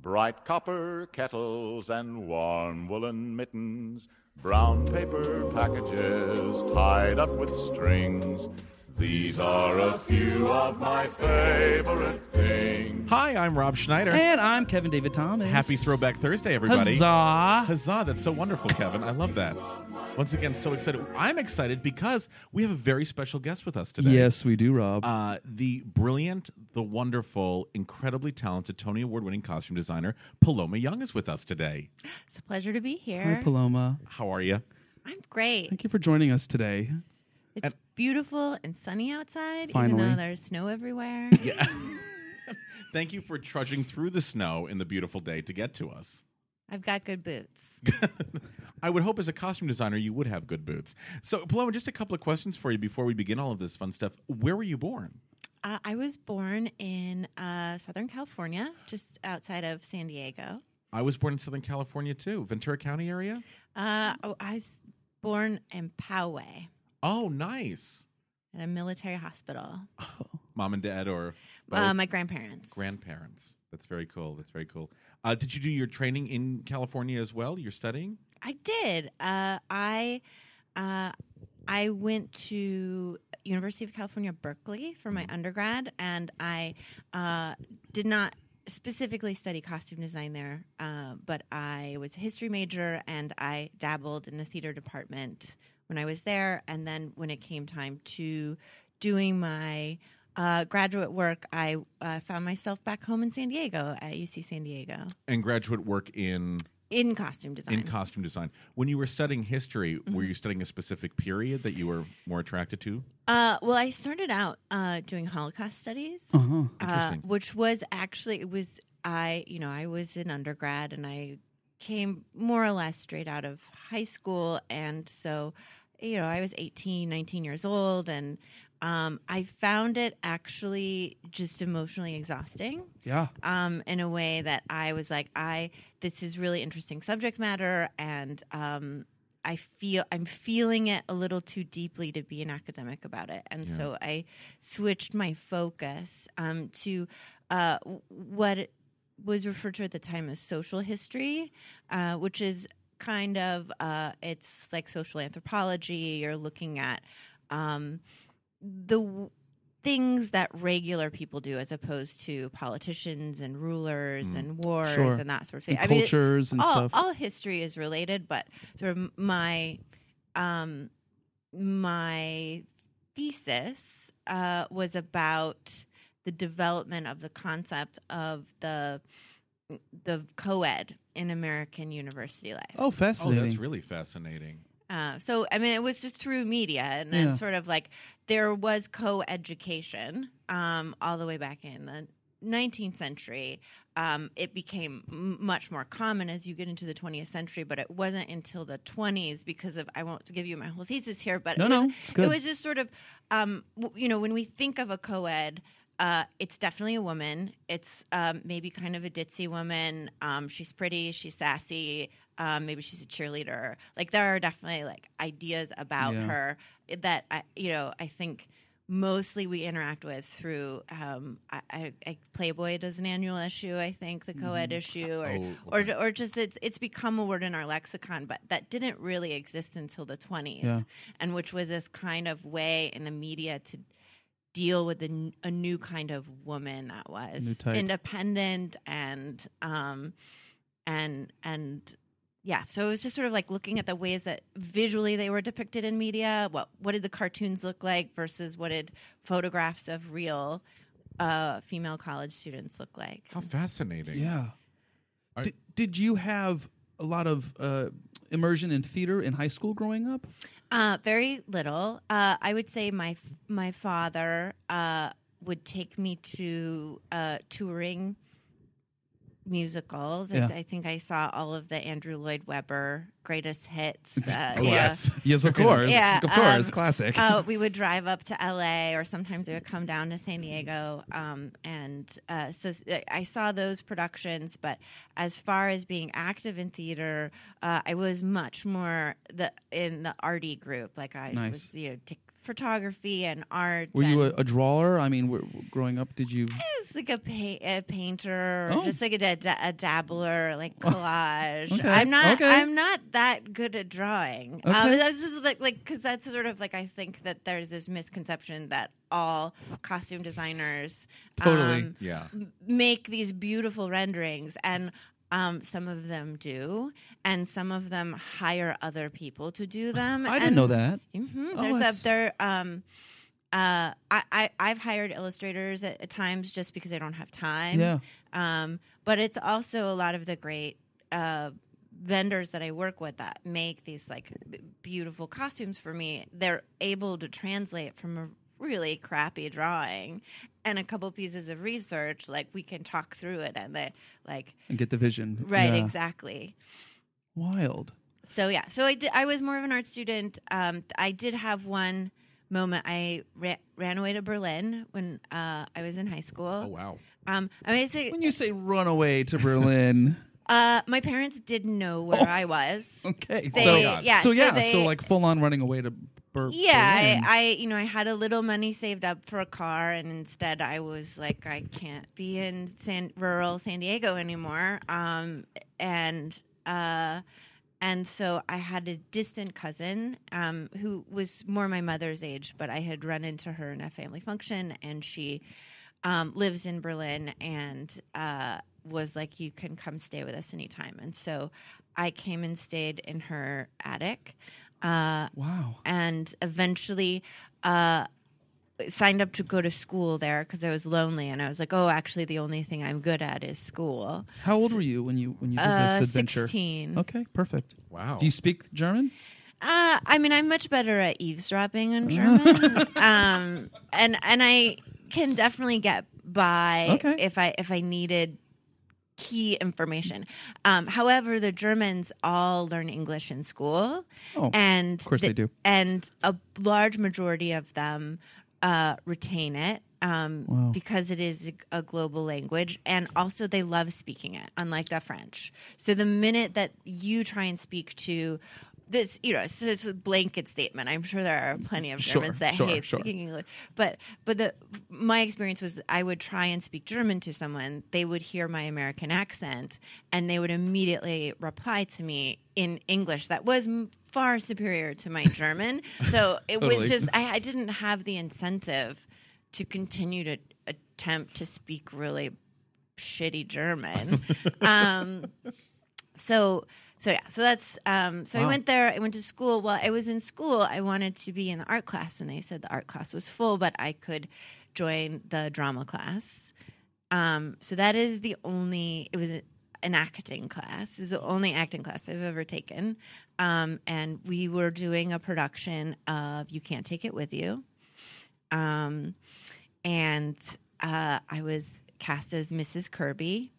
Bright copper kettles and warm woolen mittens, brown paper packages tied up with strings. These are a few of my favorite things. Hi, I'm Rob Schneider. And I'm Kevin David Thomas. Happy Throwback Thursday, everybody. Huzzah. Huzzah. That's so wonderful, Kevin. I love that. Once again, so excited. I'm excited because we have a very special guest with us today. Yes, we do, Rob. The brilliant, the wonderful, incredibly talented Tony Award-winning costume designer Paloma Young is with us today. It's a pleasure to be here. Hi, Paloma. How are you? I'm great. Thank you for joining us today. It's beautiful and sunny outside, Finally. Even though there's snow everywhere. Yeah. Thank you for trudging through the snow in the beautiful day to get to us. I've got good boots. I would hope as a costume designer you would have good boots. So, Paloma, just a couple of questions for you before we begin all of this fun stuff. Where were you born? I was born in Southern California, just outside of San Diego. I was born in Southern California, too. Ventura County area? I was born in Poway. Oh, nice. At a military hospital. Oh. Mom and dad or? My grandparents. Grandparents. That's very cool. That's very cool. Did you do your training in California as well? You're studying? I did. I went to University of California, Berkeley for my undergrad, and I did not specifically study costume design there, but I was a history major, and I dabbled in the theater department when I was there, and then when it came time to doing my graduate work, I found myself back home in San Diego at UC San Diego. And graduate work in? In costume design. In costume design. When you were studying history, were you studying a specific period that you were more attracted to? Well, I started out doing Holocaust studies, Interesting. Which was actually, I was an undergrad, and I came more or less straight out of high school, and so I was 18, 19 years old, and I found it actually just emotionally exhausting. Yeah. In a way that I was like, this is really interesting subject matter, and I'm feeling it a little too deeply to be an academic about it, and so I switched my focus to what was referred to at the time as social history, which is kind of it's like social anthropology. You're looking at the things that regular people do as opposed to politicians and rulers and wars and that sort of thing. Cultures and stuff. All history is related, but sort of my thesis was about the development of the concept of the co-ed in American university life. Oh, fascinating. Oh, that's really fascinating. So, I mean, it was just through media, and then sort of like there was co-education all the way back in the 19th century. It became much more common as you get into the 20th century, but it wasn't until the 20s because of, I won't give you my whole thesis here, but it was just sort of, when we think of a co-ed, it's definitely a woman. It's maybe kind of a ditzy woman. She's pretty. She's sassy. Maybe she's a cheerleader. Like there are definitely like ideas about her that I think mostly we interact with through Playboy does an annual issue, I think, the co-ed issue, or just it's become a word in our lexicon, but that didn't really exist until the 20s, and which was this kind of way in the media to deal with a new kind of woman that was independent and yeah, so it was just sort of like looking at the ways that visually they were depicted in media. What did the cartoons look like versus what did photographs of real female college students look like? How fascinating! Yeah. Did you have a lot of immersion in theater in high school growing up? Very little. I would say my father would take me to touring musicals. Yeah. I think I saw all of the Andrew Lloyd Webber greatest hits. Yes, of course. Yeah, of course, classic. We would drive up to LA, or sometimes we would come down to San Diego. So I saw those productions, but as far as being active in theater, I was much more in the arty group. Like I was, photography and art. Were you a drawer? I mean, growing up, did you? I was like a painter, or just like a dabbler, like collage. Okay. I'm not that good at drawing. Okay. I was just like, because that's sort of like I think that there's this misconception that all costume designers make these beautiful renderings, and some of them do, and some of them hire other people to do them. I didn't know that. Mm-hmm. I've hired illustrators at times just because I don't have time. Yeah. But it's also a lot of the great vendors that I work with that make these like beautiful costumes for me. They're able to translate from a really crappy drawing and a couple pieces of research, like we can talk through it and they and get the vision right. Yeah. Exactly. Wild. So yeah, so I was more of an art student. I did have one moment. I ran away to Berlin when I was in high school. Oh wow! I mean, when you say run away to Berlin. My parents didn't know where I was. Okay. So like full on running away to Berlin. Yeah, I had a little money saved up for a car, and instead I was like, I can't be in rural San Diego anymore. And so I had a distant cousin who was more my mother's age, but I had run into her in a family function, and she lives in Berlin, and was like, you can come stay with us anytime. And so I came and stayed in her attic. Wow. And eventually signed up to go to school there because I was lonely. And I was like, oh, actually, the only thing I'm good at is school. How old were you when you did this adventure? 16. Okay, perfect. Wow. Do you speak German? I mean, I'm much better at eavesdropping on German. And I can definitely get by if I needed key information. However, the Germans all learn English in school. Oh, and of course they do. And a large majority of them retain it because it is a global language. And also they love speaking it, unlike the French. So the minute that you try and speak to this, so it's a blanket statement. I'm sure there are plenty of Germans that hate speaking English. But my experience was I would try and speak German to someone. They would hear my American accent, and they would immediately reply to me in English. That was far superior to my German. So it was just I didn't have the incentive to continue to attempt to speak really shitty German. I went there. I went to school. While I was in school, I wanted to be in the art class, and they said the art class was full, but I could join the drama class. So that is the only. It was an acting class. It's the only acting class I've ever taken, and we were doing a production of You Can't Take It With You, and I was cast as Mrs. Kirby.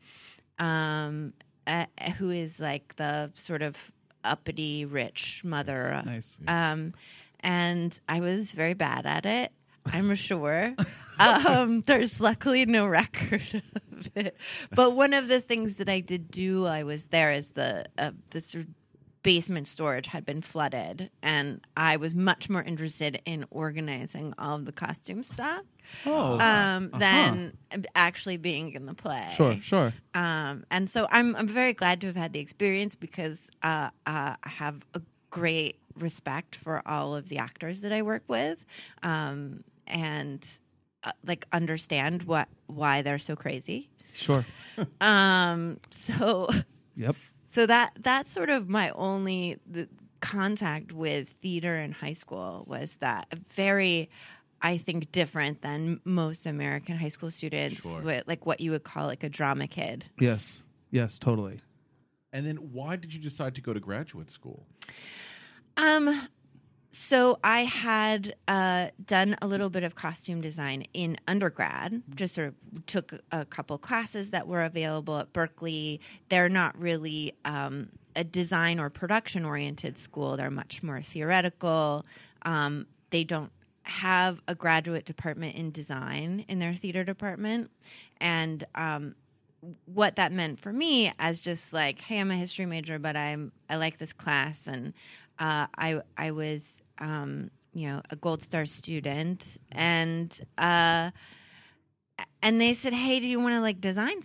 Who is like the sort of uppity rich mother. Nice. And I was very bad at it, I'm sure. There's luckily no record of it. But one of the things that I did do while I was there is the sort of basement storage had been flooded, and I was much more interested in organizing all of the costume stock than actually being in the play. Sure. And so I'm very glad to have had the experience, because I have a great respect for all of the actors that I work with, and understand why they're so crazy. Sure. Yep. So that's sort of my only contact with theater in high school, was that very, I think, different than most American high school students, with what you would call a drama kid. Yes, totally. And then why did you decide to go to graduate school? So I had done a little bit of costume design in undergrad, just sort of took a couple classes that were available at Berkeley. They're not really a design or production-oriented school. They're much more theoretical. They don't have a graduate department in design in their theater department. And what that meant for me as just hey, I'm a history major, but I like this class, and I was a Gold Star student, and they said, hey, do you want to design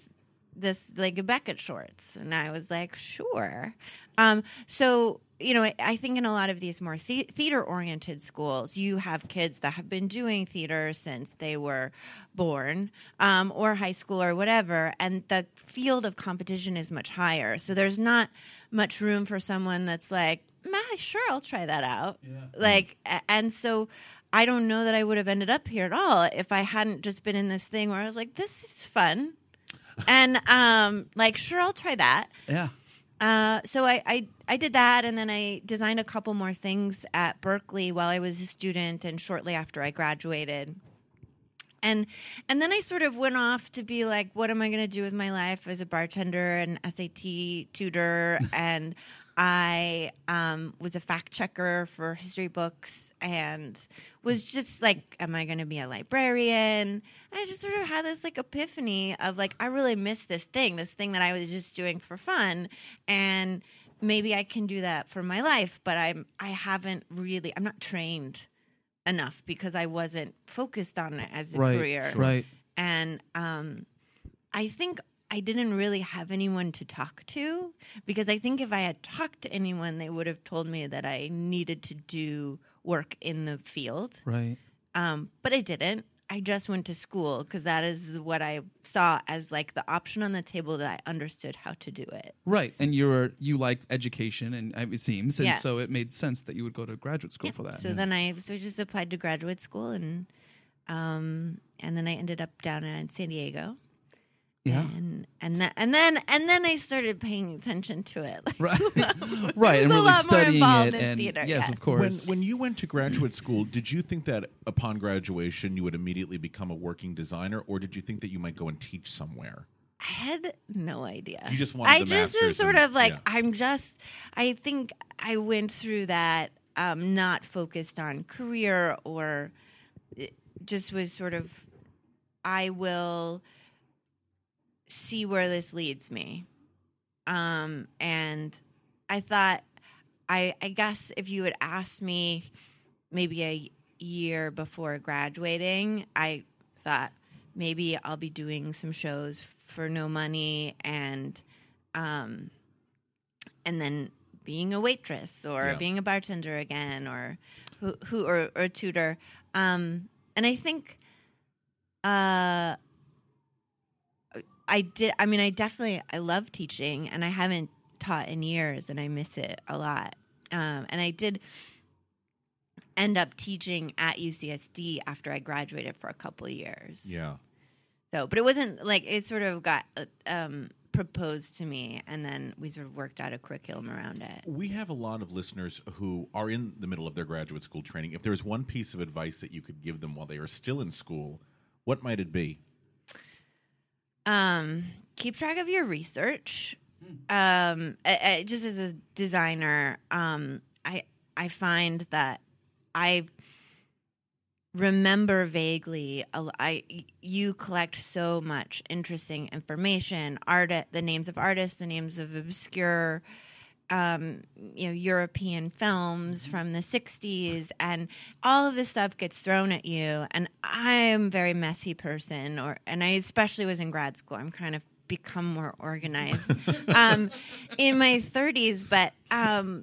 this Beckett shorts? And I was like, sure. So I think in a lot of these more theater oriented schools, you have kids that have been doing theater since they were born, or high school or whatever, and the field of competition is much higher. So there's not much room for someone that's sure, I'll try that out. Yeah. And so I don't know that I would have ended up here at all if I hadn't just been in this thing where I was like, this is fun. And sure, I'll try that. Yeah. So I did that, and then I designed a couple more things at Berkeley while I was a student and shortly after I graduated. And then I sort of went off to be what am I going to do with my life as a bartender and SAT tutor, and I was a fact checker for history books, and was just am I going to be a librarian? And I just sort of had this epiphany of I really miss this thing that I was just doing for fun, and maybe I can do that for my life, but I'm not trained enough because I wasn't focused on it as a career. Right. And I think I didn't really have anyone to talk to, because I think if I had talked to anyone, they would have told me that I needed to do work in the field. Right. But I didn't. I just went to school because that is what I saw as the option on the table that I understood how to do it. Right. And you liked education, and it seems. And so it made sense that you would go to graduate school for that. So then I just applied to graduate school, and then I ended up down in San Diego. Yeah. And then I started paying attention to it. Right. And really studying it. And theater, yes, of course. When you went to graduate school, did you think that upon graduation you would immediately become a working designer, or did you think that you might go and teach somewhere? I had no idea. You just wanted the master's. I just was sort of I think I went through that not focused on career, or just was sort of, I will see where this leads me. And I thought, I guess if you had asked me maybe a year before graduating, I thought maybe I'll be doing some shows for no money, and then being a waitress or being a bartender again, or or a tutor. And I think, I did. I mean, I love teaching, and I haven't taught in years, and I miss it a lot. And I did end up teaching at UCSD after I graduated for a couple of years. Yeah. So, but it wasn't it sort of got proposed to me, and then we sort of worked out a curriculum around it. We have a lot of listeners who are in the middle of their graduate school training. If there's one piece of advice that you could give them while they are still in school, what might it be? Keep track of your research. I just as a designer, I find that I remember vaguely. You collect so much interesting information, the names of artists, the names of obscure European films from the 60s, and all of this stuff gets thrown at you. And I'm a very messy person, and I especially was in grad school. I'm kind of become more organized in my 30s, but I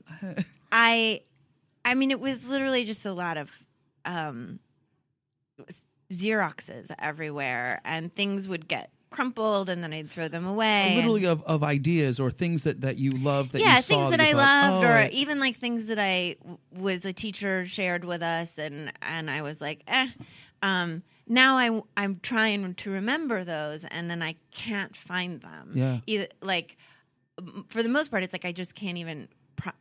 mean, it was literally just a lot of Xeroxes everywhere, and things would get crumpled, and then I'd throw them away. Literally of ideas or things that you loved that you saw. Yeah, things that I loved, or even like things that I was a teacher shared with us, and I was like, Now I'm trying to remember those, and then I can't find them. Yeah. Either, like, for the most part, it's like I just can't even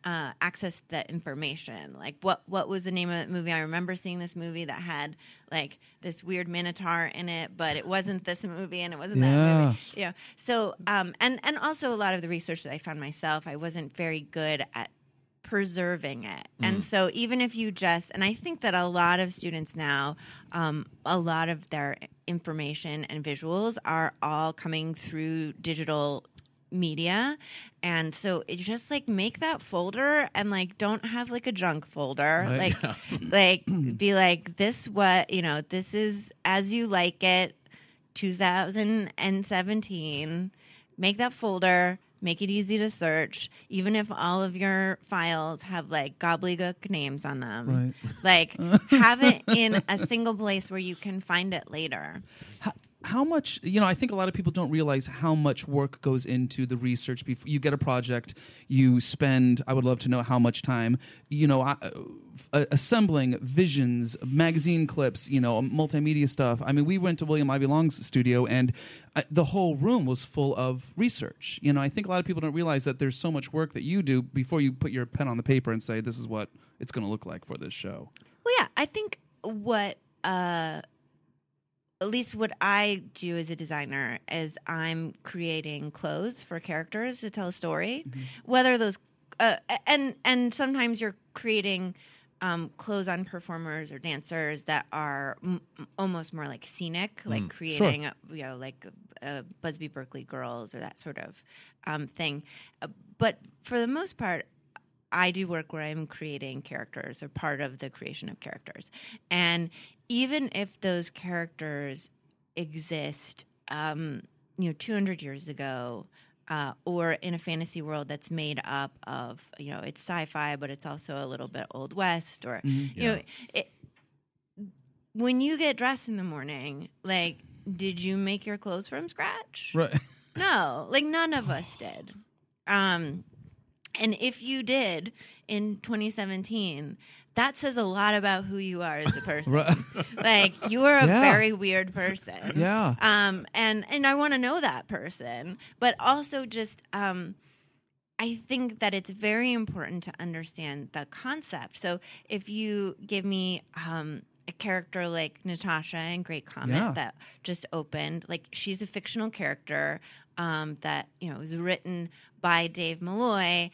access that information. Like, what was the name of that movie? I remember seeing this movie that had, like, this weird minotaur in it, but it wasn't this movie, and it wasn't that movie. Yeah. So, and also a lot of the research that I found myself, I wasn't very good at preserving it. And so even if you just, and I think that a lot of students now, a lot of their information and visuals are all coming through digital media. And so it just like make that folder and like don't have like a junk folder. Right. Like be like this what, you know, this is As You Like It 2017. Make that folder. Make it easy to search, even if all of your files have, like, gobbledygook names on them. Right. Like, have it in a single place where you can find it later. How much, you know, I think a lot of people don't realize how much work goes into the research. Before you get a project, you spend, I would love to know how much time, you know, assembling visions, magazine clips, you know, multimedia stuff. I mean, we went to William Ivy Long's studio, and the whole room was full of research. You know, I think a lot of people don't realize that there's so much work that you do before you put your pen on the paper and say, this is what it's going to look like for this show. Well, yeah, I think what at least what I do as a designer is I'm creating clothes for characters to tell a story, whether those and sometimes you're creating clothes on performers or dancers that are almost more like scenic, like creating a, you know, like a Busby Berkeley girls or that sort of thing. But for the most part, I do work where I'm creating characters or part of the creation of characters. And even if those characters exist, 200 years ago, or in a fantasy world that's made up of, you know, it's sci-fi, but it's also a little bit Old West, or, you know, when you get dressed in the morning, like, did you make your clothes from scratch? Right. No, like none of us did. And if you did in 2017, that says a lot about who you are as a person. Like, you are a very weird person. Yeah. And I want to know that person. But also just I think that it's very important to understand the concept. So if you give me a character like Natasha in Great Comet that just opened, like, she's a fictional character that, you know, was written by Dave Malloy,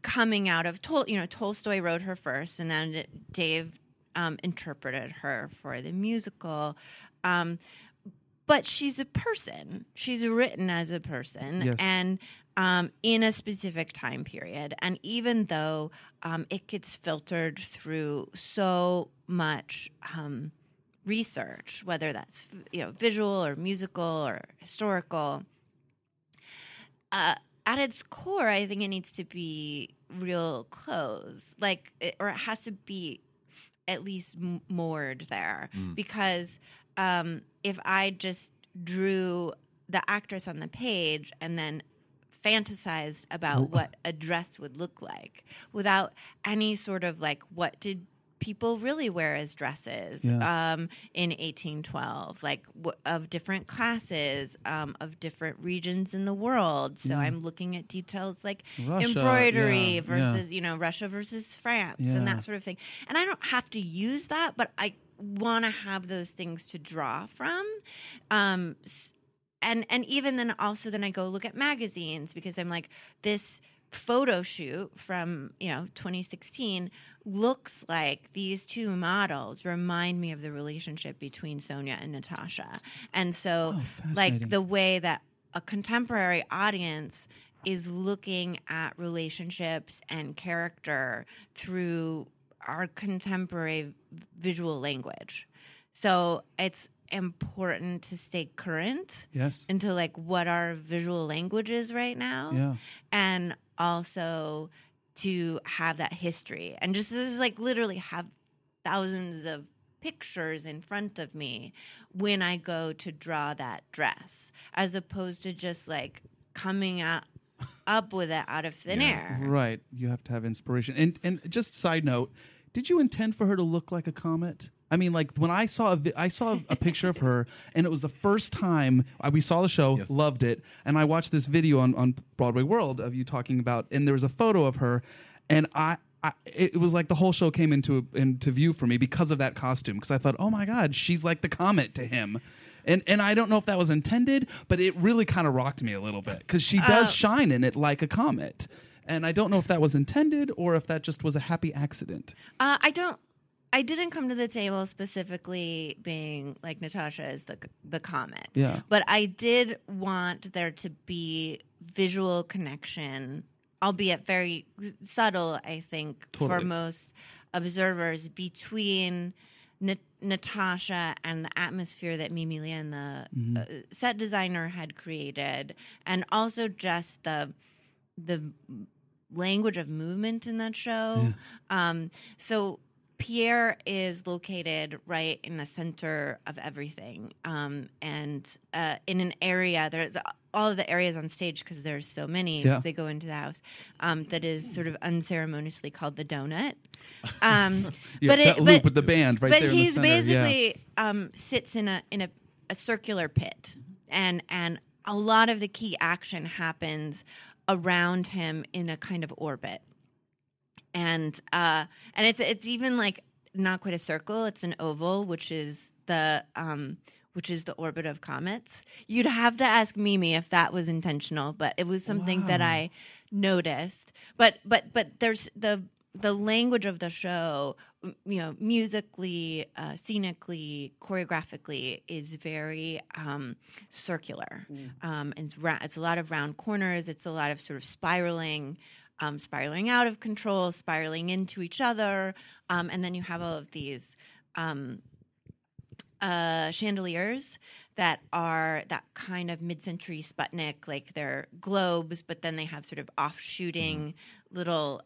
coming out of Tolstoy wrote her first, and then Dave interpreted her for the musical. But she's a person; she's written as a person, and in a specific time period. And even though it gets filtered through so much research, whether that's visual or musical or historical. At its core, I think it needs to be real clothes, like, or it has to be at least moored there, because if I just drew the actress on the page and then fantasized about what a dress would look like without any sort of like, what did people really wear as dresses in 1812, like of different classes, of different regions in the world. So I'm looking at details like Russia, embroidery versus, you know, Russia versus France and that sort of thing. And I don't have to use that, but I want to have those things to draw from. And even then also then I go look at magazines because I'm like, this photo shoot from 2016 looks like these two models remind me of the relationship between Sonia and Natasha, and so like the way that a contemporary audience is looking at relationships and character through our contemporary visual language. So it's important to stay current into like what our visual language is right now, and also to have that history. And just like literally have thousands of pictures in front of me when I go to draw that dress, as opposed to just like coming up with it out of thin air. Right. You have to have inspiration. And just side note, did you intend for her to look like a comet? I mean, like when I saw a picture of her, and it was the first time we saw the show, loved it, and I watched this video on Broadway World of you talking about, and there was a photo of her, and it was like the whole show came into view for me because of that costume, because I thought, oh my God, she's like the comet to him. And I don't know if that was intended, but it really kind of rocked me a little bit, because she does shine in it like a comet. And I don't know if that was intended or if that just was a happy accident. I didn't come to the table specifically being like Natasha is the comet. Yeah. But I did want there to be visual connection, albeit very subtle, I think, for most observers, between Natasha and the atmosphere that Mimilia and the set designer had created, and also just the language of movement in that show. Yeah. So Pierre is located right in the center of everything, and in an area, there's all of the areas on stage, because there's so many as they go into the house, that is sort of unceremoniously called the donut. But with the band right there in the center. But he's basically sits in a circular pit, and a lot of the key action happens around him in a kind of orbit. And it's even like not quite a circle; it's an oval, which is the orbit of comets. You'd have to ask Mimi if that was intentional, but it was something that I noticed. But there's the language of the show, you know, musically, scenically, choreographically, is very circular. Yeah. It's a lot of round corners. It's a lot of sort of spiraling. Spiraling out of control, spiraling into each other, and then you have all of these chandeliers that are that kind of mid-century Sputnik, like they're globes, but then they have sort of off-shooting little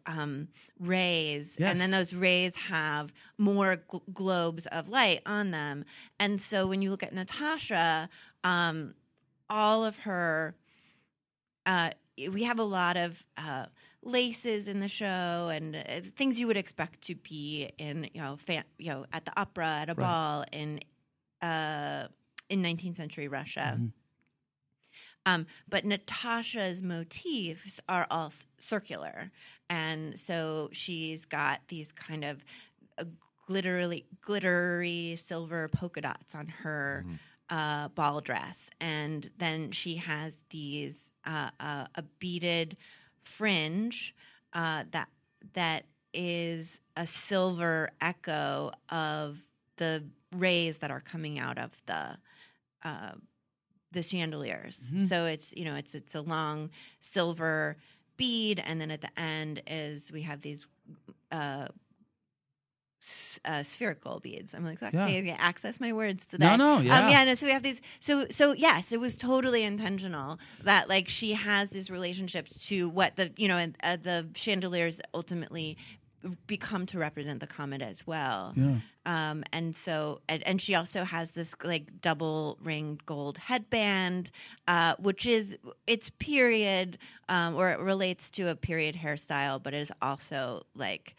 rays, and then those rays have more globes of light on them. And so when you look at Natasha, all of her, we have a lot of laces in the show and things you would expect to be in, you know, at the opera, at a ball in 19th century Russia. Mm-hmm. But Natasha's motifs are all circular, and so she's got these kind of glittery silver polka dots on her ball dress, and then she has these a beaded fringe that is a silver echo of the rays that are coming out of the chandeliers. Mm-hmm. So it's, you know, it's a long silver bead, and then at the end we have these spherical beads. I'm like, okay, access my words today. So we have these. So yes, it was totally intentional that like she has these relationships to what the chandeliers ultimately become to represent the comet as well. Yeah. And she also has this like double ringed gold headband, which is it's period, or it relates to a period hairstyle, but it is also like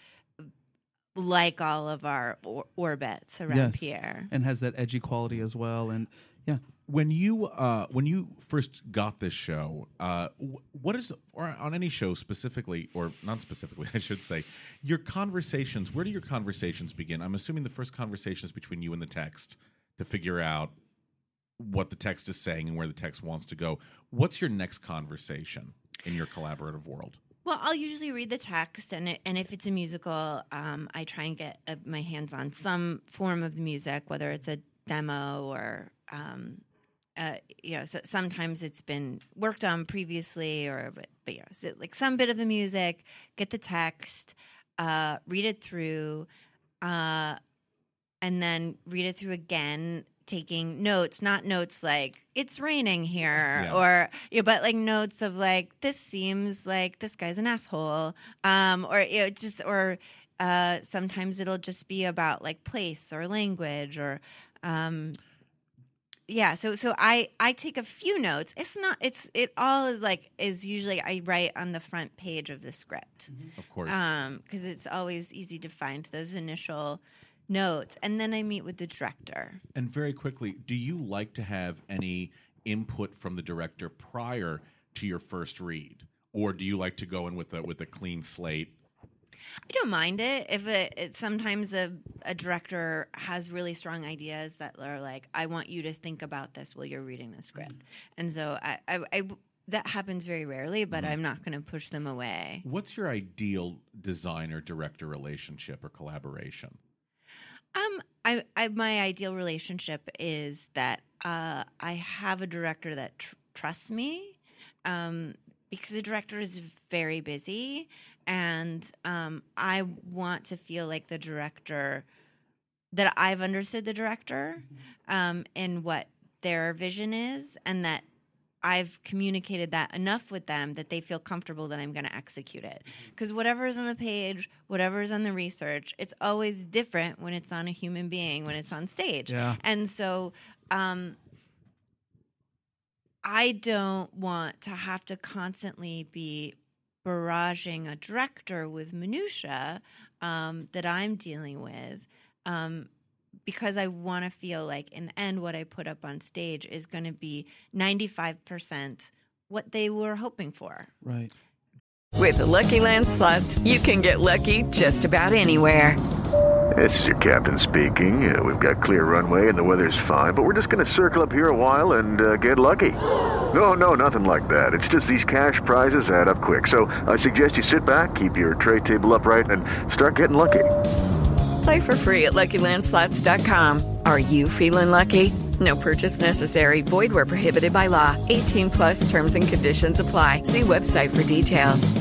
all of our orbits around Pierre, and has that edgy quality as well. And when you first got this show, what is, or on any show specifically or not specifically, I should say, your conversations? Where do your conversations begin? I'm assuming the first conversations between you and the text to figure out what the text is saying and where the text wants to go. What's your next conversation in your collaborative world? Well, I'll usually read the text, and if it's a musical, I try and get my hands on some form of the music, whether it's a demo or So sometimes it's been worked on previously, so like some bit of the music, get the text, read it through, and then read it through again, taking notes, not notes like it's raining here, but like notes of like this seems like this guy's an asshole, sometimes it'll just be about like place or language or. So I take a few notes. Usually I write on the front page of the script. Mm-hmm. Of course. Because it's always easy to find those initial notes. And then I meet with the director. And very quickly, do you like to have any input from the director prior to your first read? Or do you like to go in with a clean slate? I don't mind it if sometimes a director has really strong ideas that are like, I want you to think about this while you're reading the script. Mm-hmm. And so I that happens very rarely, but mm-hmm. I'm not going to push them away. What's your ideal designer-director relationship or collaboration? My ideal relationship is that I have a director that trusts me because a director is very busy. And I want to feel like the director, that I've understood the director and what their vision is, and that I've communicated that enough with them that they feel comfortable that I'm going to execute it. Because whatever is on the page, whatever is on the research, it's always different when it's on a human being, when it's on stage. Yeah. And so I don't want to have to constantly be barraging a director with minutiae that I'm dealing with because I want to feel like in the end what I put up on stage is going to be 95% what they were hoping for. Right. With the Lucky Land Slots, you can get lucky just about anywhere. This is your captain speaking. We've got clear runway and the weather's fine, but we're just going to circle up here a while and get lucky. No, nothing like that. It's just these cash prizes add up quick. So I suggest you sit back, keep your tray table upright, and start getting lucky. Play for free at LuckyLandSlots.com. Are you feeling lucky? No purchase necessary. Void where prohibited by law. 18 plus terms and conditions apply. See website for details.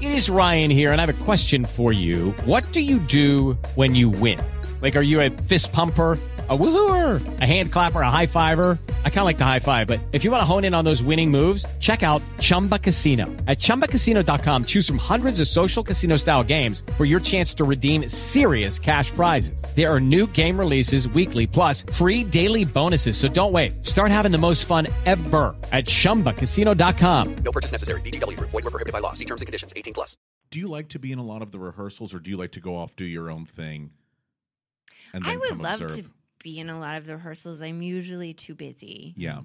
It is Ryan here, and I have a question for you. What do you do when you win? Like, are you a fist pumper? A woo-hooer, a hand clapper, a high-fiver. I kind of like the high-five, but if you want to hone in on those winning moves, check out Chumba Casino. At ChumbaCasino.com, choose from hundreds of social casino-style games for your chance to redeem serious cash prizes. There are new game releases weekly, plus free daily bonuses, so don't wait. Start having the most fun ever at ChumbaCasino.com. No purchase necessary. VGW. Void where prohibited by law. See terms and conditions. 18 plus. Do you like to be in a lot of the rehearsals, or do you like to go off, do your own thing, and then come observe? I would love to be in a lot of the rehearsals. I'm usually too busy. Yeah.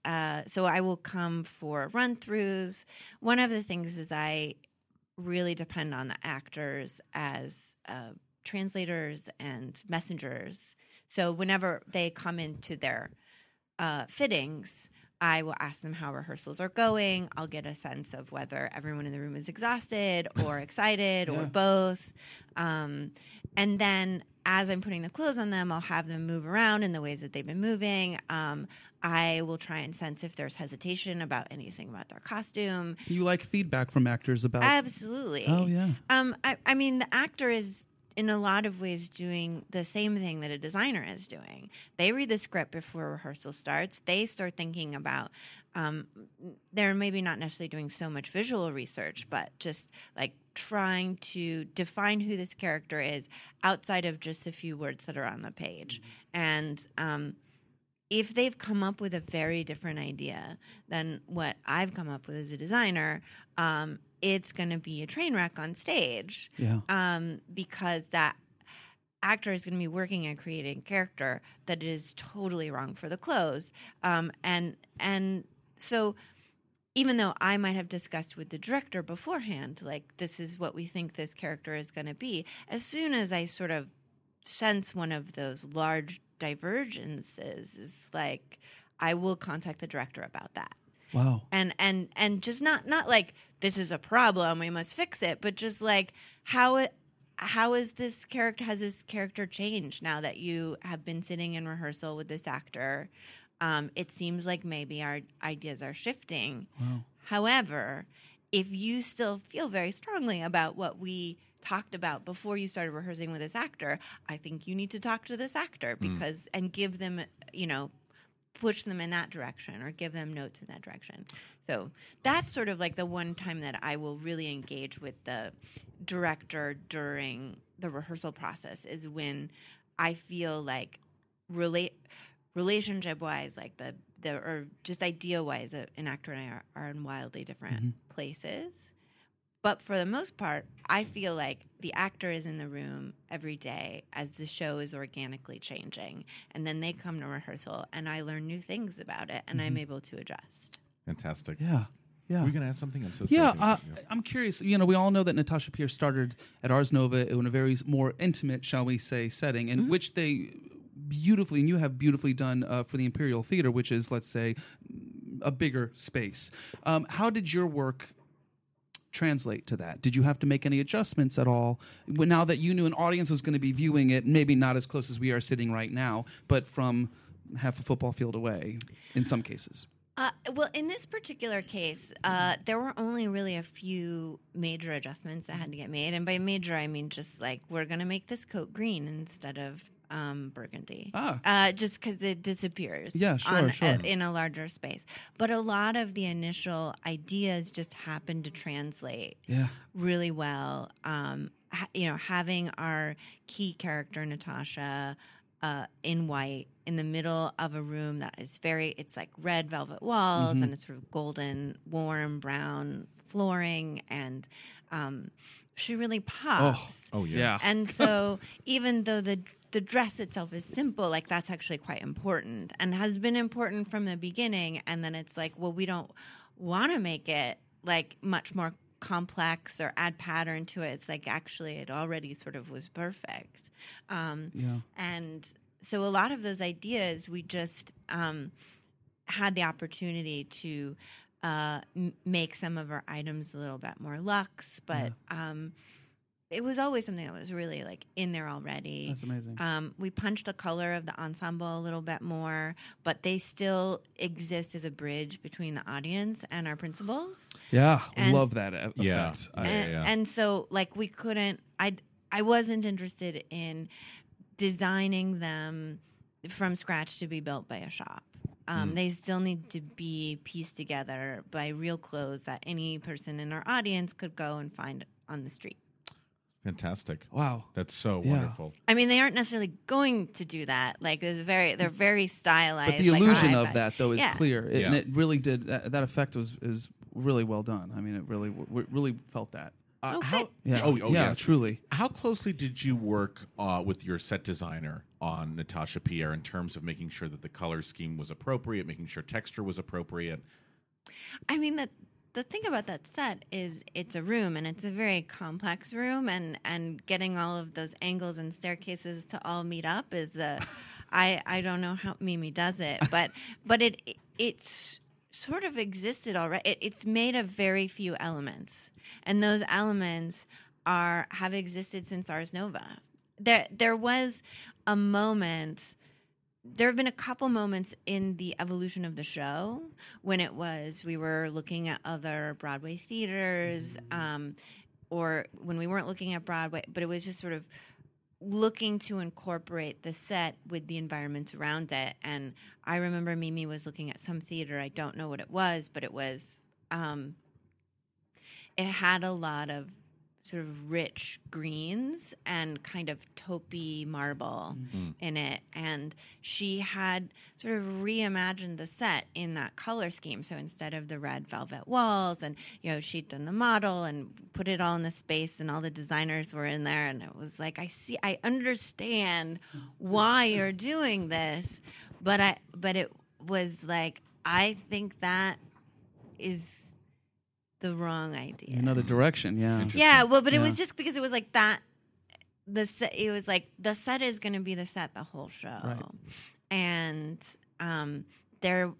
So I will come for run-throughs. One of the things is I really depend on the actors as translators and messengers. So whenever they come into their fittings, I will ask them how rehearsals are going. I'll get a sense of whether everyone in the room is exhausted or excited or both. And then as I'm putting the clothes on them, I'll have them move around in the ways that they've been moving. I will try and sense if there's hesitation about anything about their costume. You like feedback from actors about... Absolutely. Oh, yeah. I mean, the actor is, in a lot of ways, doing the same thing that a designer is doing. They read the script before rehearsal starts. They start thinking about... they're maybe not necessarily doing so much visual research, but just like trying to define who this character is outside of just the few words that are on the page. And if they've come up with a very different idea than what I've come up with as a designer, it's going to be a train wreck on stage. Yeah. Because that actor is going to be working and creating character that is totally wrong for the clothes. So even though I might have discussed with the director beforehand, like, this is what we think this character is going to be, as soon as I sort of sense one of those large divergences, is like, I will contact the director about that. Wow. And just not like, this is a problem, we must fix it, but just like, how Has this character changed now that you have been sitting in rehearsal with this actor? It seems like maybe our ideas are shifting. Wow. However, if you still feel very strongly about what we talked about before you started rehearsing with this actor, I think you need to talk to this actor because and give them, push them in that direction or give them notes in that direction. So that's sort of like the one time that I will really engage with the director during the rehearsal process is when I feel like relationship-wise, like or just idea-wise, an actor and I are in wildly different places. But for the most part, I feel like the actor is in the room every day as the show is organically changing. And then they come to rehearsal, and I learn new things about it, and I'm able to adjust. Fantastic. Yeah. Yeah. Were you going to ask something? I'm so sorry. Yeah, I'm curious. We all know that Natasha Pierre started at Ars Nova in a very more intimate, shall we say, setting, in which they beautifully, and you have beautifully done for the Imperial Theater, which is, let's say, a bigger space. How did your work translate to that? Did you have to make any adjustments at all? Well, now that you knew an audience was going to be viewing it, maybe not as close as we are sitting right now, but from half a football field away in some cases. Well, in this particular case, there were only really a few major adjustments that had to get made. And by major, I mean just like we're going to make this coat green instead of burgundy. Just because it disappears in a larger space. But a lot of the initial ideas just happened to translate really well. Having our key character, Natasha, in white in the middle of a room that is it's like red velvet walls and it's sort of golden, warm, brown flooring and she really pops. Oh yeah. And so even though the dress itself is simple, like that's actually quite important and has been important from the beginning. And then it's like, well, we don't want to make it like much more complex or add pattern to it. It's like actually it already sort of was perfect. And so a lot of those ideas, we just had the opportunity to make some of our items a little bit more luxe, but it was always something that was really like in there already. That's amazing. We punched the color of the ensemble a little bit more, but they still exist as a bridge between the audience and our principals. Yeah, and love that effect. Yeah. And so like we couldn't. I wasn't interested in designing them from scratch to be built by a shop. They still need to be pieced together by real clothes that any person in our audience could go and find on the street. Fantastic. Wow. That's so wonderful. I mean, they aren't necessarily going to do that. Like, they're very stylized. But the illusion of that, though, is clear. And it really did. That effect is really well done. I mean, it really really felt that. Truly. How closely did you work with your set designer on Natasha Pierre in terms of making sure that the color scheme was appropriate, making sure texture was appropriate? I mean, the thing about that set is it's a room, and it's a very complex room, and getting all of those angles and staircases to all meet up is I don't know how Mimi does it, but it's sort of existed already. It's made of very few elements, and those elements have existed since Ars Nova. There was a moment. There have been a couple moments in the evolution of the show when we were looking at other Broadway theaters or when we weren't looking at Broadway, but it was just sort of looking to incorporate the set with the environment around it. And I remember Mimi was looking at some theater. I don't know what it was, but it was it had a lot of sort of rich greens and kind of taupey marble in it. And she had sort of reimagined the set in that color scheme. So instead of the red velvet walls and, she'd done the model and put it all in the space and all the designers were in there. And it was like, I understand why you're doing this. But it was like, I think that is the wrong idea. Another direction, yeah. Yeah, well, but it was just because it was like that. It was like the set is going to be the set the whole show, right. And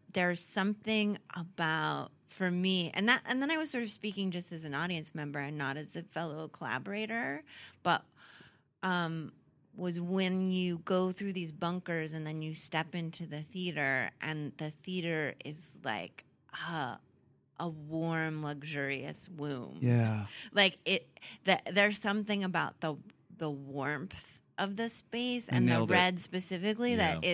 there's something about for me, and then I was sort of speaking just as an audience member and not as a fellow collaborator, but was when you go through these bunkers and then you step into the theater, and the theater is like a warm, luxurious womb. Yeah. Like there's something about the warmth of the space and the red specifically that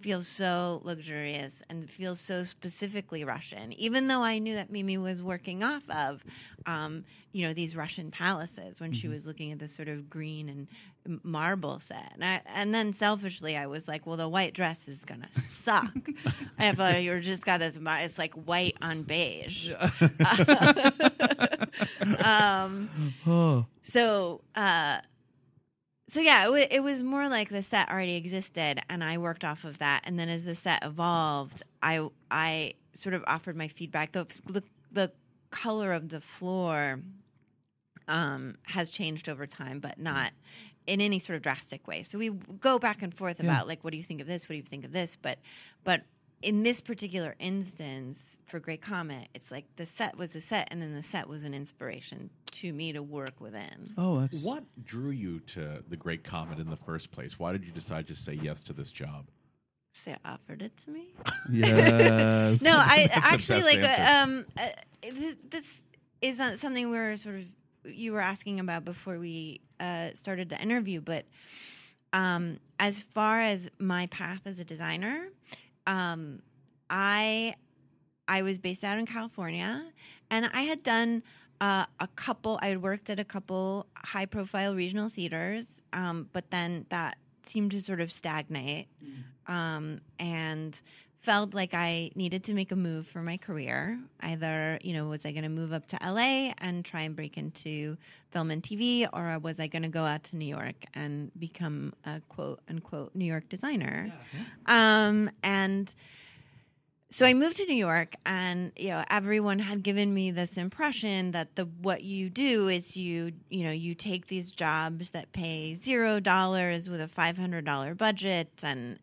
feels so luxurious and feels so specifically Russian. Even though I knew that Mimi was working off of, these Russian palaces when she was looking at this sort of green and marble set. And then selfishly, I was like, well, the white dress is going to suck. If you're just got this, it's like white on beige. So yeah, it was more like the set already existed, and I worked off of that. And then as the set evolved, I sort of offered my feedback. The color of the floor has changed over time, but not in any sort of drastic way. So we go back and forth about like, what do you think of this? What do you think of this? But in this particular instance for Great Comet, it's like the set was the set, and then the set was an inspiration to me to work within. Oh, that's... What drew you to the Great Comet in the first place? Why did you decide to say yes to this job? They offered it to me. Yes. No, I actually like this is something we were you were asking about before we started the interview, but as far as my path as a designer. I was based out in California, and I had done I had worked at a couple high-profile regional theaters, but then that seemed to sort of stagnate, and felt like I needed to make a move for my career. Either, was I going to move up to LA and try and break into film and TV, or was I going to go out to New York and become a quote-unquote New York designer? Yeah. And so I moved to New York, and everyone had given me this impression that what you do is you take these jobs that pay $0 with a $500 budget, and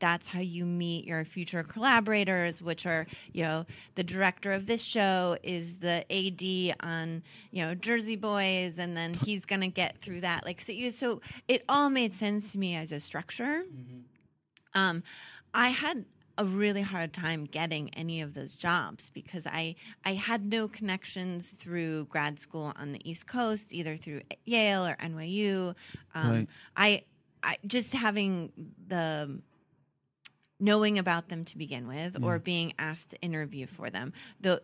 that's how you meet your future collaborators, which are the director of this show is the AD on Jersey Boys, and then he's gonna get through that. Like so it all made sense to me as a structure. Mm-hmm. I had a really hard time getting any of those jobs because I had no connections through grad school on the East Coast, either through Yale or NYU. Right. I just having the knowing about them to begin with, or being asked to interview for them.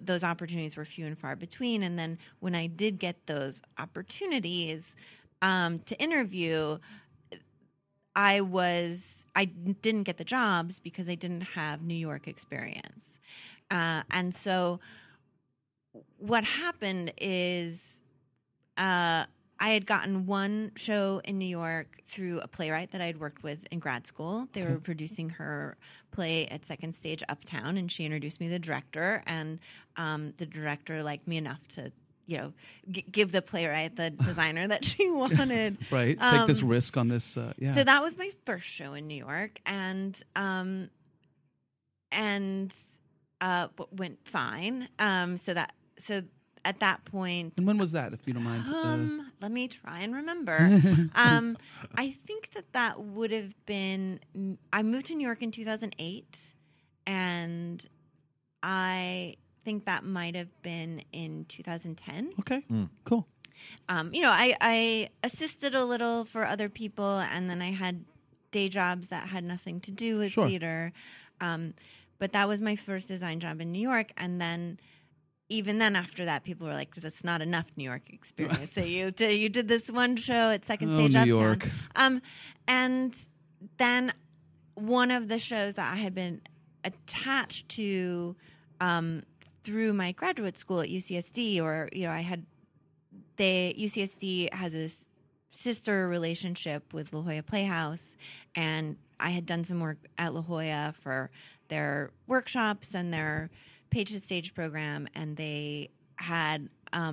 Those opportunities were few and far between, and then when I did get those opportunities to interview, I didn't get the jobs because I didn't have New York experience. And so what happened is I had gotten one show in New York through a playwright that I had worked with in grad school. They were producing her play at Second Stage Uptown, and she introduced me to the director, and the director liked me enough to give the playwright the designer that she wanted. Right. Take this risk on this. So that was my first show in New York, and went fine. So at that point. And when was that, if you don't mind? Let me try and remember. I think that would have been. I moved to New York in 2008, and I think that might have been in 2010. Okay, cool. I assisted a little for other people, and then I had day jobs that had nothing to do with theater. But that was my first design job in New York, and then even then after that, people were like, that's not enough New York experience. So you did this one show at Second Stage Uptown. New York. And then one of the shows that I had been attached to through my graduate school at UCSD, or UCSD has a sister relationship with La Jolla Playhouse, and I had done some work at La Jolla for their workshops and their Page to Stage program, and they had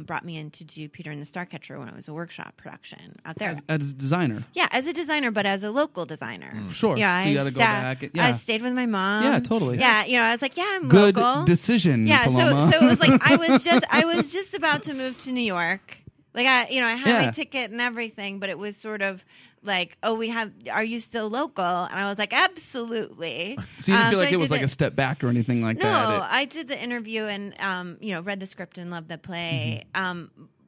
brought me in to do Peter and the Starcatcher when it was a workshop production out there. As a designer? Yeah, as a designer, but as a local designer. Mm. Sure. Yeah, so you got to go back. Yeah. I stayed with my mom. Yeah, totally. Yeah, I was like, I'm good local. Good decision, Paloma. So it was like I was just about to move to New York, Like, I had my ticket and everything, but it was sort of like, oh, are you still local? And I was like, absolutely. So you didn't feel like it was like a step back or anything like that? No, I did the interview and, read the script and loved the play. Mm-hmm.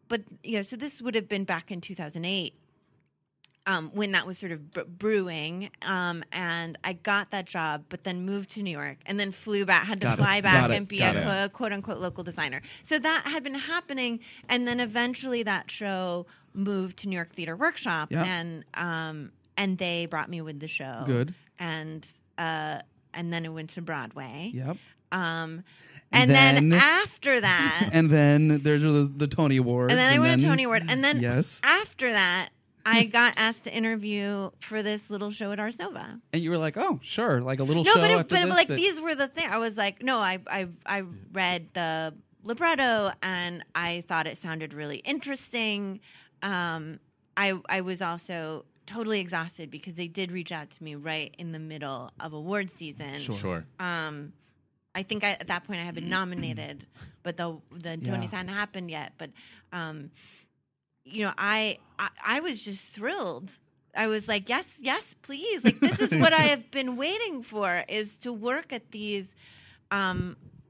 But, so this would have been back in 2008 when that was sort of brewing. And I got that job, but then moved to New York and then flew back, had to fly back and be a quote-unquote local designer. So that had been happening. And then eventually that show moved to New York Theater Workshop. Yep. And they brought me with the show. Good. And then it went to Broadway. Yep. And then after that... and then there's the Tony Award. And then I went to Tony Award. And then after that, I got asked to interview for this little show at Ars Nova. And you were like, oh, sure, like a little show after this. No, but like, these were the things. I was like, no, I read the libretto, and I thought it sounded really interesting. I was also... totally exhausted because they did reach out to me right in the middle of award season. Sure. I think at that point I had been nominated, but the Tonys hadn't happened yet. But I was just thrilled. I was like, yes, please. Like, this is what I have been waiting for, is to work at these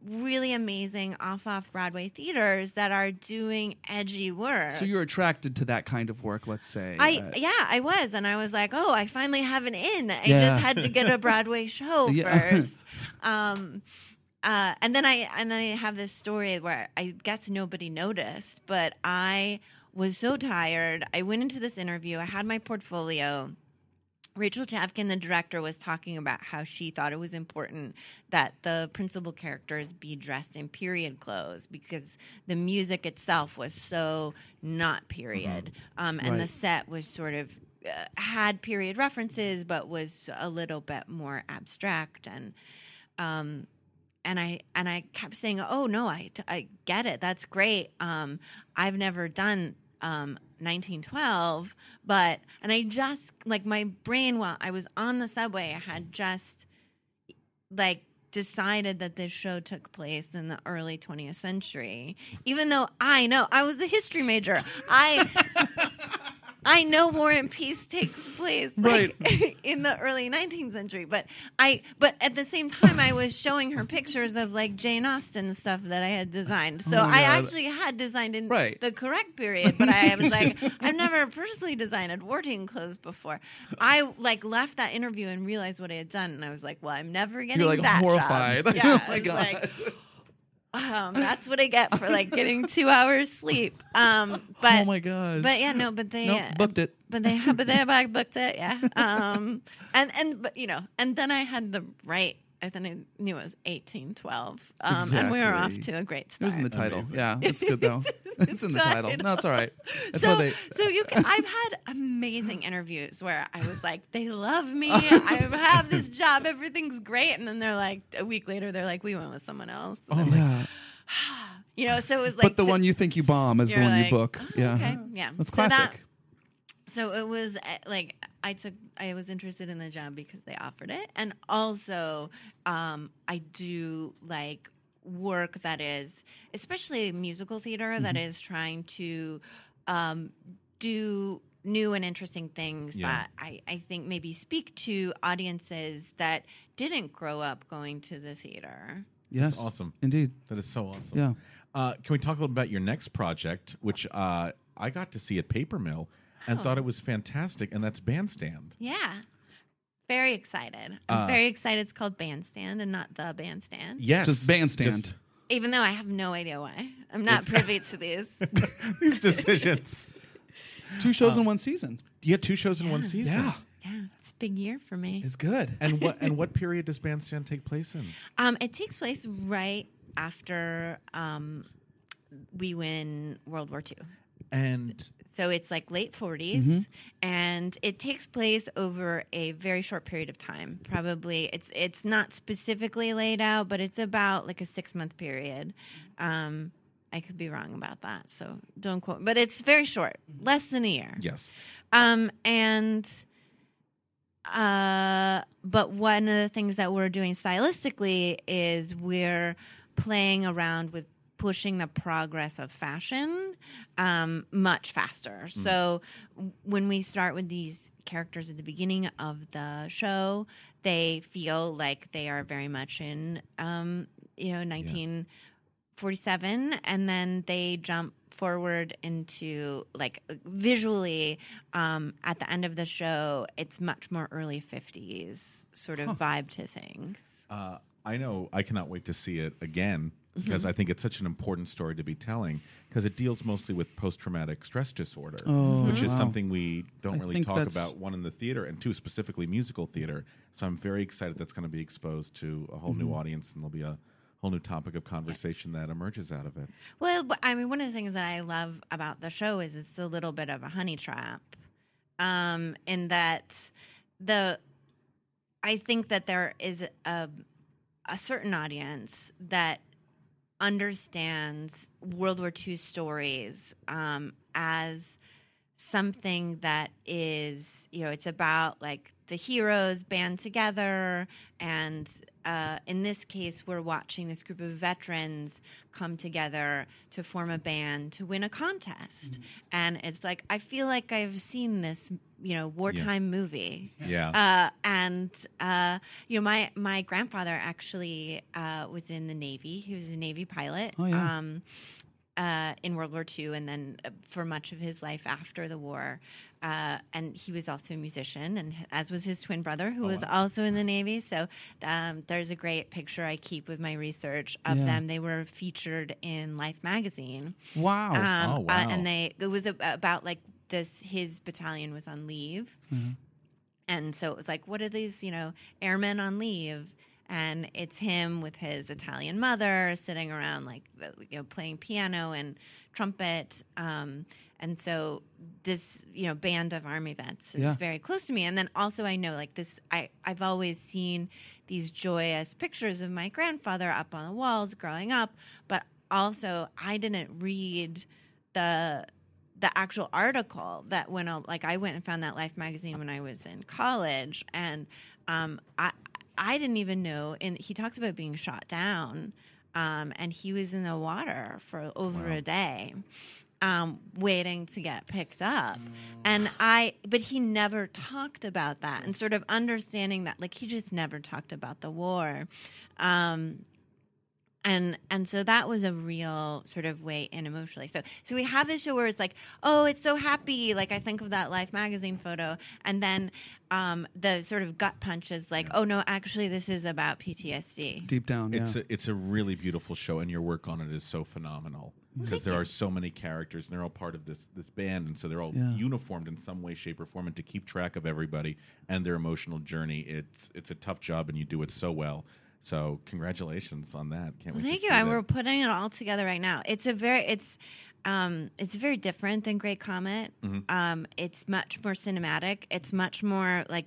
really amazing off Broadway theaters that are doing edgy work. So you were attracted to that kind of work, let's say. I was, and I was like, oh, I finally have an in. I just had to get a Broadway show first. And then I have this story where I guess nobody noticed, but I was so tired. I went into this interview. I had my portfolio. Rachel Chavkin, the director, was talking about how she thought it was important that the principal characters be dressed in period clothes because the music itself was so not period. And the set was sort of had period references but was a little bit more abstract. And I kept saying, oh, no, I get it. That's great. I've never done 1912, and I just, like, my brain while I was on the subway, I had just, like, decided that this show took place in the early 20th century, even though I know, I was a history major. I know War and Peace takes place in the early 19th century, but at the same time I was showing her pictures of like Jane Austen stuff that I had designed. So I actually had designed in the correct period, but I was like, I've never personally designed Edwardian clothes before. I like left that interview and realized what I had done, and I was like, well, I'm never getting that job. You're like horrified. Job. Yeah, oh my God. That's what I get for like getting 2 hours sleep. But oh my God! But yeah, no, but they booked it. But they booked it. Yeah. And then I had the right. I then I knew it was 1812. And we were off to a great start. It was in the title. Amazing. Yeah, it's good though. It's in the title. No, it's all right. That's so, I've had amazing interviews where I was like, they love me. I have this job. Everything's great. And then they're like, a week later, they're like, we went with someone else. And so it was like. But the one you think you bomb is the one you book. Oh, yeah. Okay. Yeah. That's classic. So it was like I was interested in the job because they offered it, and also I do like work that is, especially musical theater, that is trying to do new and interesting things that I think maybe speak to audiences that didn't grow up going to the theater. Yes, that's awesome. Indeed, that is so awesome. Yeah, can we talk a little about your next project, which I got to see at Paper Mill? And thought it was fantastic, and that's Bandstand. Yeah. Very excited. I'm very excited. It's called Bandstand and not The Bandstand. Yes. Just Bandstand. Even though I have no idea why. I'm not privy to these decisions. 2 shows in one season. Yeah, 2 shows in one season. Yeah. Yeah, it's a big year for me. It's good. And what period does Bandstand take place in? It takes place right after we win World War II. And... so it's like late 40s, and it takes place over a very short period of time. Probably it's not specifically laid out, but it's about like a 6-month period. I could be wrong about that, so don't quote. But it's very short, less than a year. Yes. But one of the things that we're doing stylistically is we're playing around with pushing the progress of fashion much faster. Mm. So when we start with these characters at the beginning of the show, they feel like they are very much in, 1947, and then they jump forward into, like, visually at the end of the show, it's much more early 50s sort of vibe to things. I know. I cannot wait to see it again because I think it's such an important story to be telling because it deals mostly with post-traumatic stress disorder, which is something we don't really talk about, one, in the theater, and two, specifically musical theater. So I'm very excited that's going to be exposed to a whole new audience, and there'll be a whole new topic of conversation that emerges out of it. Well, I mean, one of the things that I love about the show is it's a little bit of a honey trap, in that I think that there is a certain audience that understands World War II stories as something that is, it's about, like, the heroes band together, and in this case, we're watching this group of veterans come together to form a band to win a contest. Mm-hmm. And it's like, I feel like I've seen this, wartime movie. Yeah. My grandfather actually was in the Navy. He was a Navy pilot in World War II, and then for much of his life after the war. And he was also a musician, and as was his twin brother, who was also in the Navy. So there's a great picture I keep with my research of them. They were featured in Life magazine. Wow! And it was about like this. His battalion was on leave, and so it was like, what are these, airmen on leave? And it's him with his Italian mother sitting around, like, playing piano and trumpet. And so this, band of Army vets is very close to me. And then also I know, like, this, I've always seen these joyous pictures of my grandfather up on the walls growing up. But also I didn't read the actual article that went out. Like, I went and found that Life magazine when I was in college. And I didn't even know, and he talks about being shot down, and he was in the water for over a day, waiting to get picked up. But he never talked about that, and sort of understanding that, like, he just never talked about the war. And so that was a real sort of way in emotionally. So we have this show where it's like, oh, it's so happy. Like, I think of that Life magazine photo. And then the sort of gut punch is like, oh, no, actually, this is about PTSD. Deep down, it's a really beautiful show, and your work on it is so phenomenal because there are so many characters, and they're all part of this band, and so they're all uniformed in some way, shape, or form, and to keep track of everybody and their emotional journey, it's a tough job, and you do it so well. So congratulations on that! Can't wait. Thank you. And we're putting it all together right now. It's very different than Great Comet. It's much more cinematic. It's much more like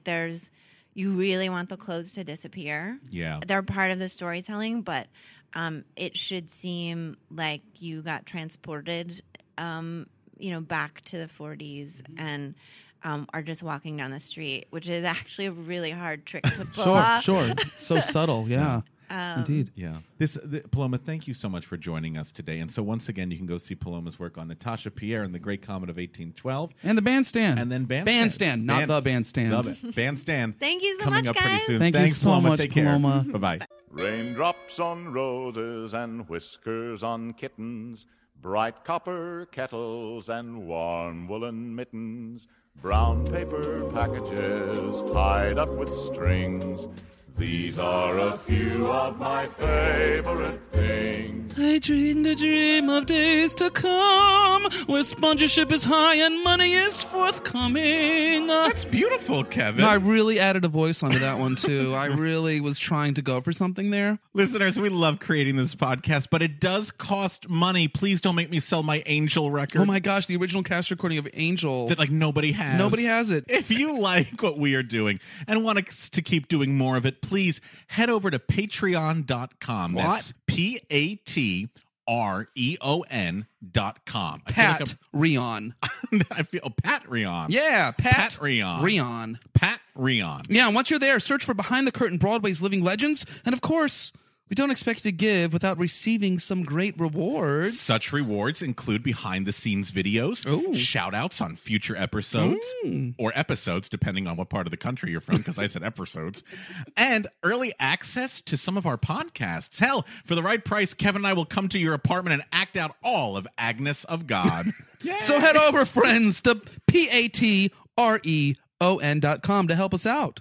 you really want the clothes to disappear. Yeah, they're part of the storytelling, but it should seem like you got transported, back to the 40s and. Are just walking down the street, which is actually a really hard trick to pull off. Sure. So subtle, indeed. Yeah. Paloma, thank you so much for joining us today. And so once again, you can go see Paloma's work on Natasha, Pierre, and the Great Comet of 1812. And the Bandstand. And then Bandstand. Not the Bandstand. Bandstand. Thank you so much, guys. Coming up pretty soon. Thanks so Paloma. Much, Take Paloma. Care. Bye-bye. Raindrops on roses and whiskers on kittens, bright copper kettles and warm woolen mittens, brown paper packages tied up with strings. These are a few of my favorite things. I dream the dream of days to come, where sponsorship is high and money is forthcoming. That's beautiful, Kevin. No, I really added a voice onto that one, too. I really was trying to go for something there. Listeners, we love creating this podcast, but it does cost money. Please don't make me sell my Angel record. Oh, my gosh, the original cast recording of Angel. That, like, nobody has. Nobody has it. If you like what we are doing and want us to keep doing more of it, please head over to patreon.com. What? That's Patreon.com. Patreon. I feel Patreon. Yeah, Patreon. Patreon. Yeah, and once you're there, search for Behind the Curtain Broadway's Living Legends. And of course, we We don't expect you to give without receiving some great rewards. Such rewards include behind-the-scenes videos, shout-outs on future episodes, or episodes, depending on what part of the country you're from, because I said episodes, and early access to some of our podcasts. Hell, for the right price, Kevin and I will come to your apartment and act out all of Agnes of God. So head over, friends, to patreon.com to help us out.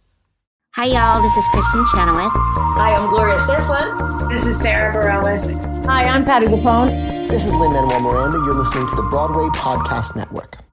Hi, y'all. This is Kristen Chenoweth. Hi, I'm Gloria Stefan. This is Sarah Bareilles. Hi, I'm Patti LuPone. This is Lin-Manuel Miranda. You're listening to the Broadway Podcast Network.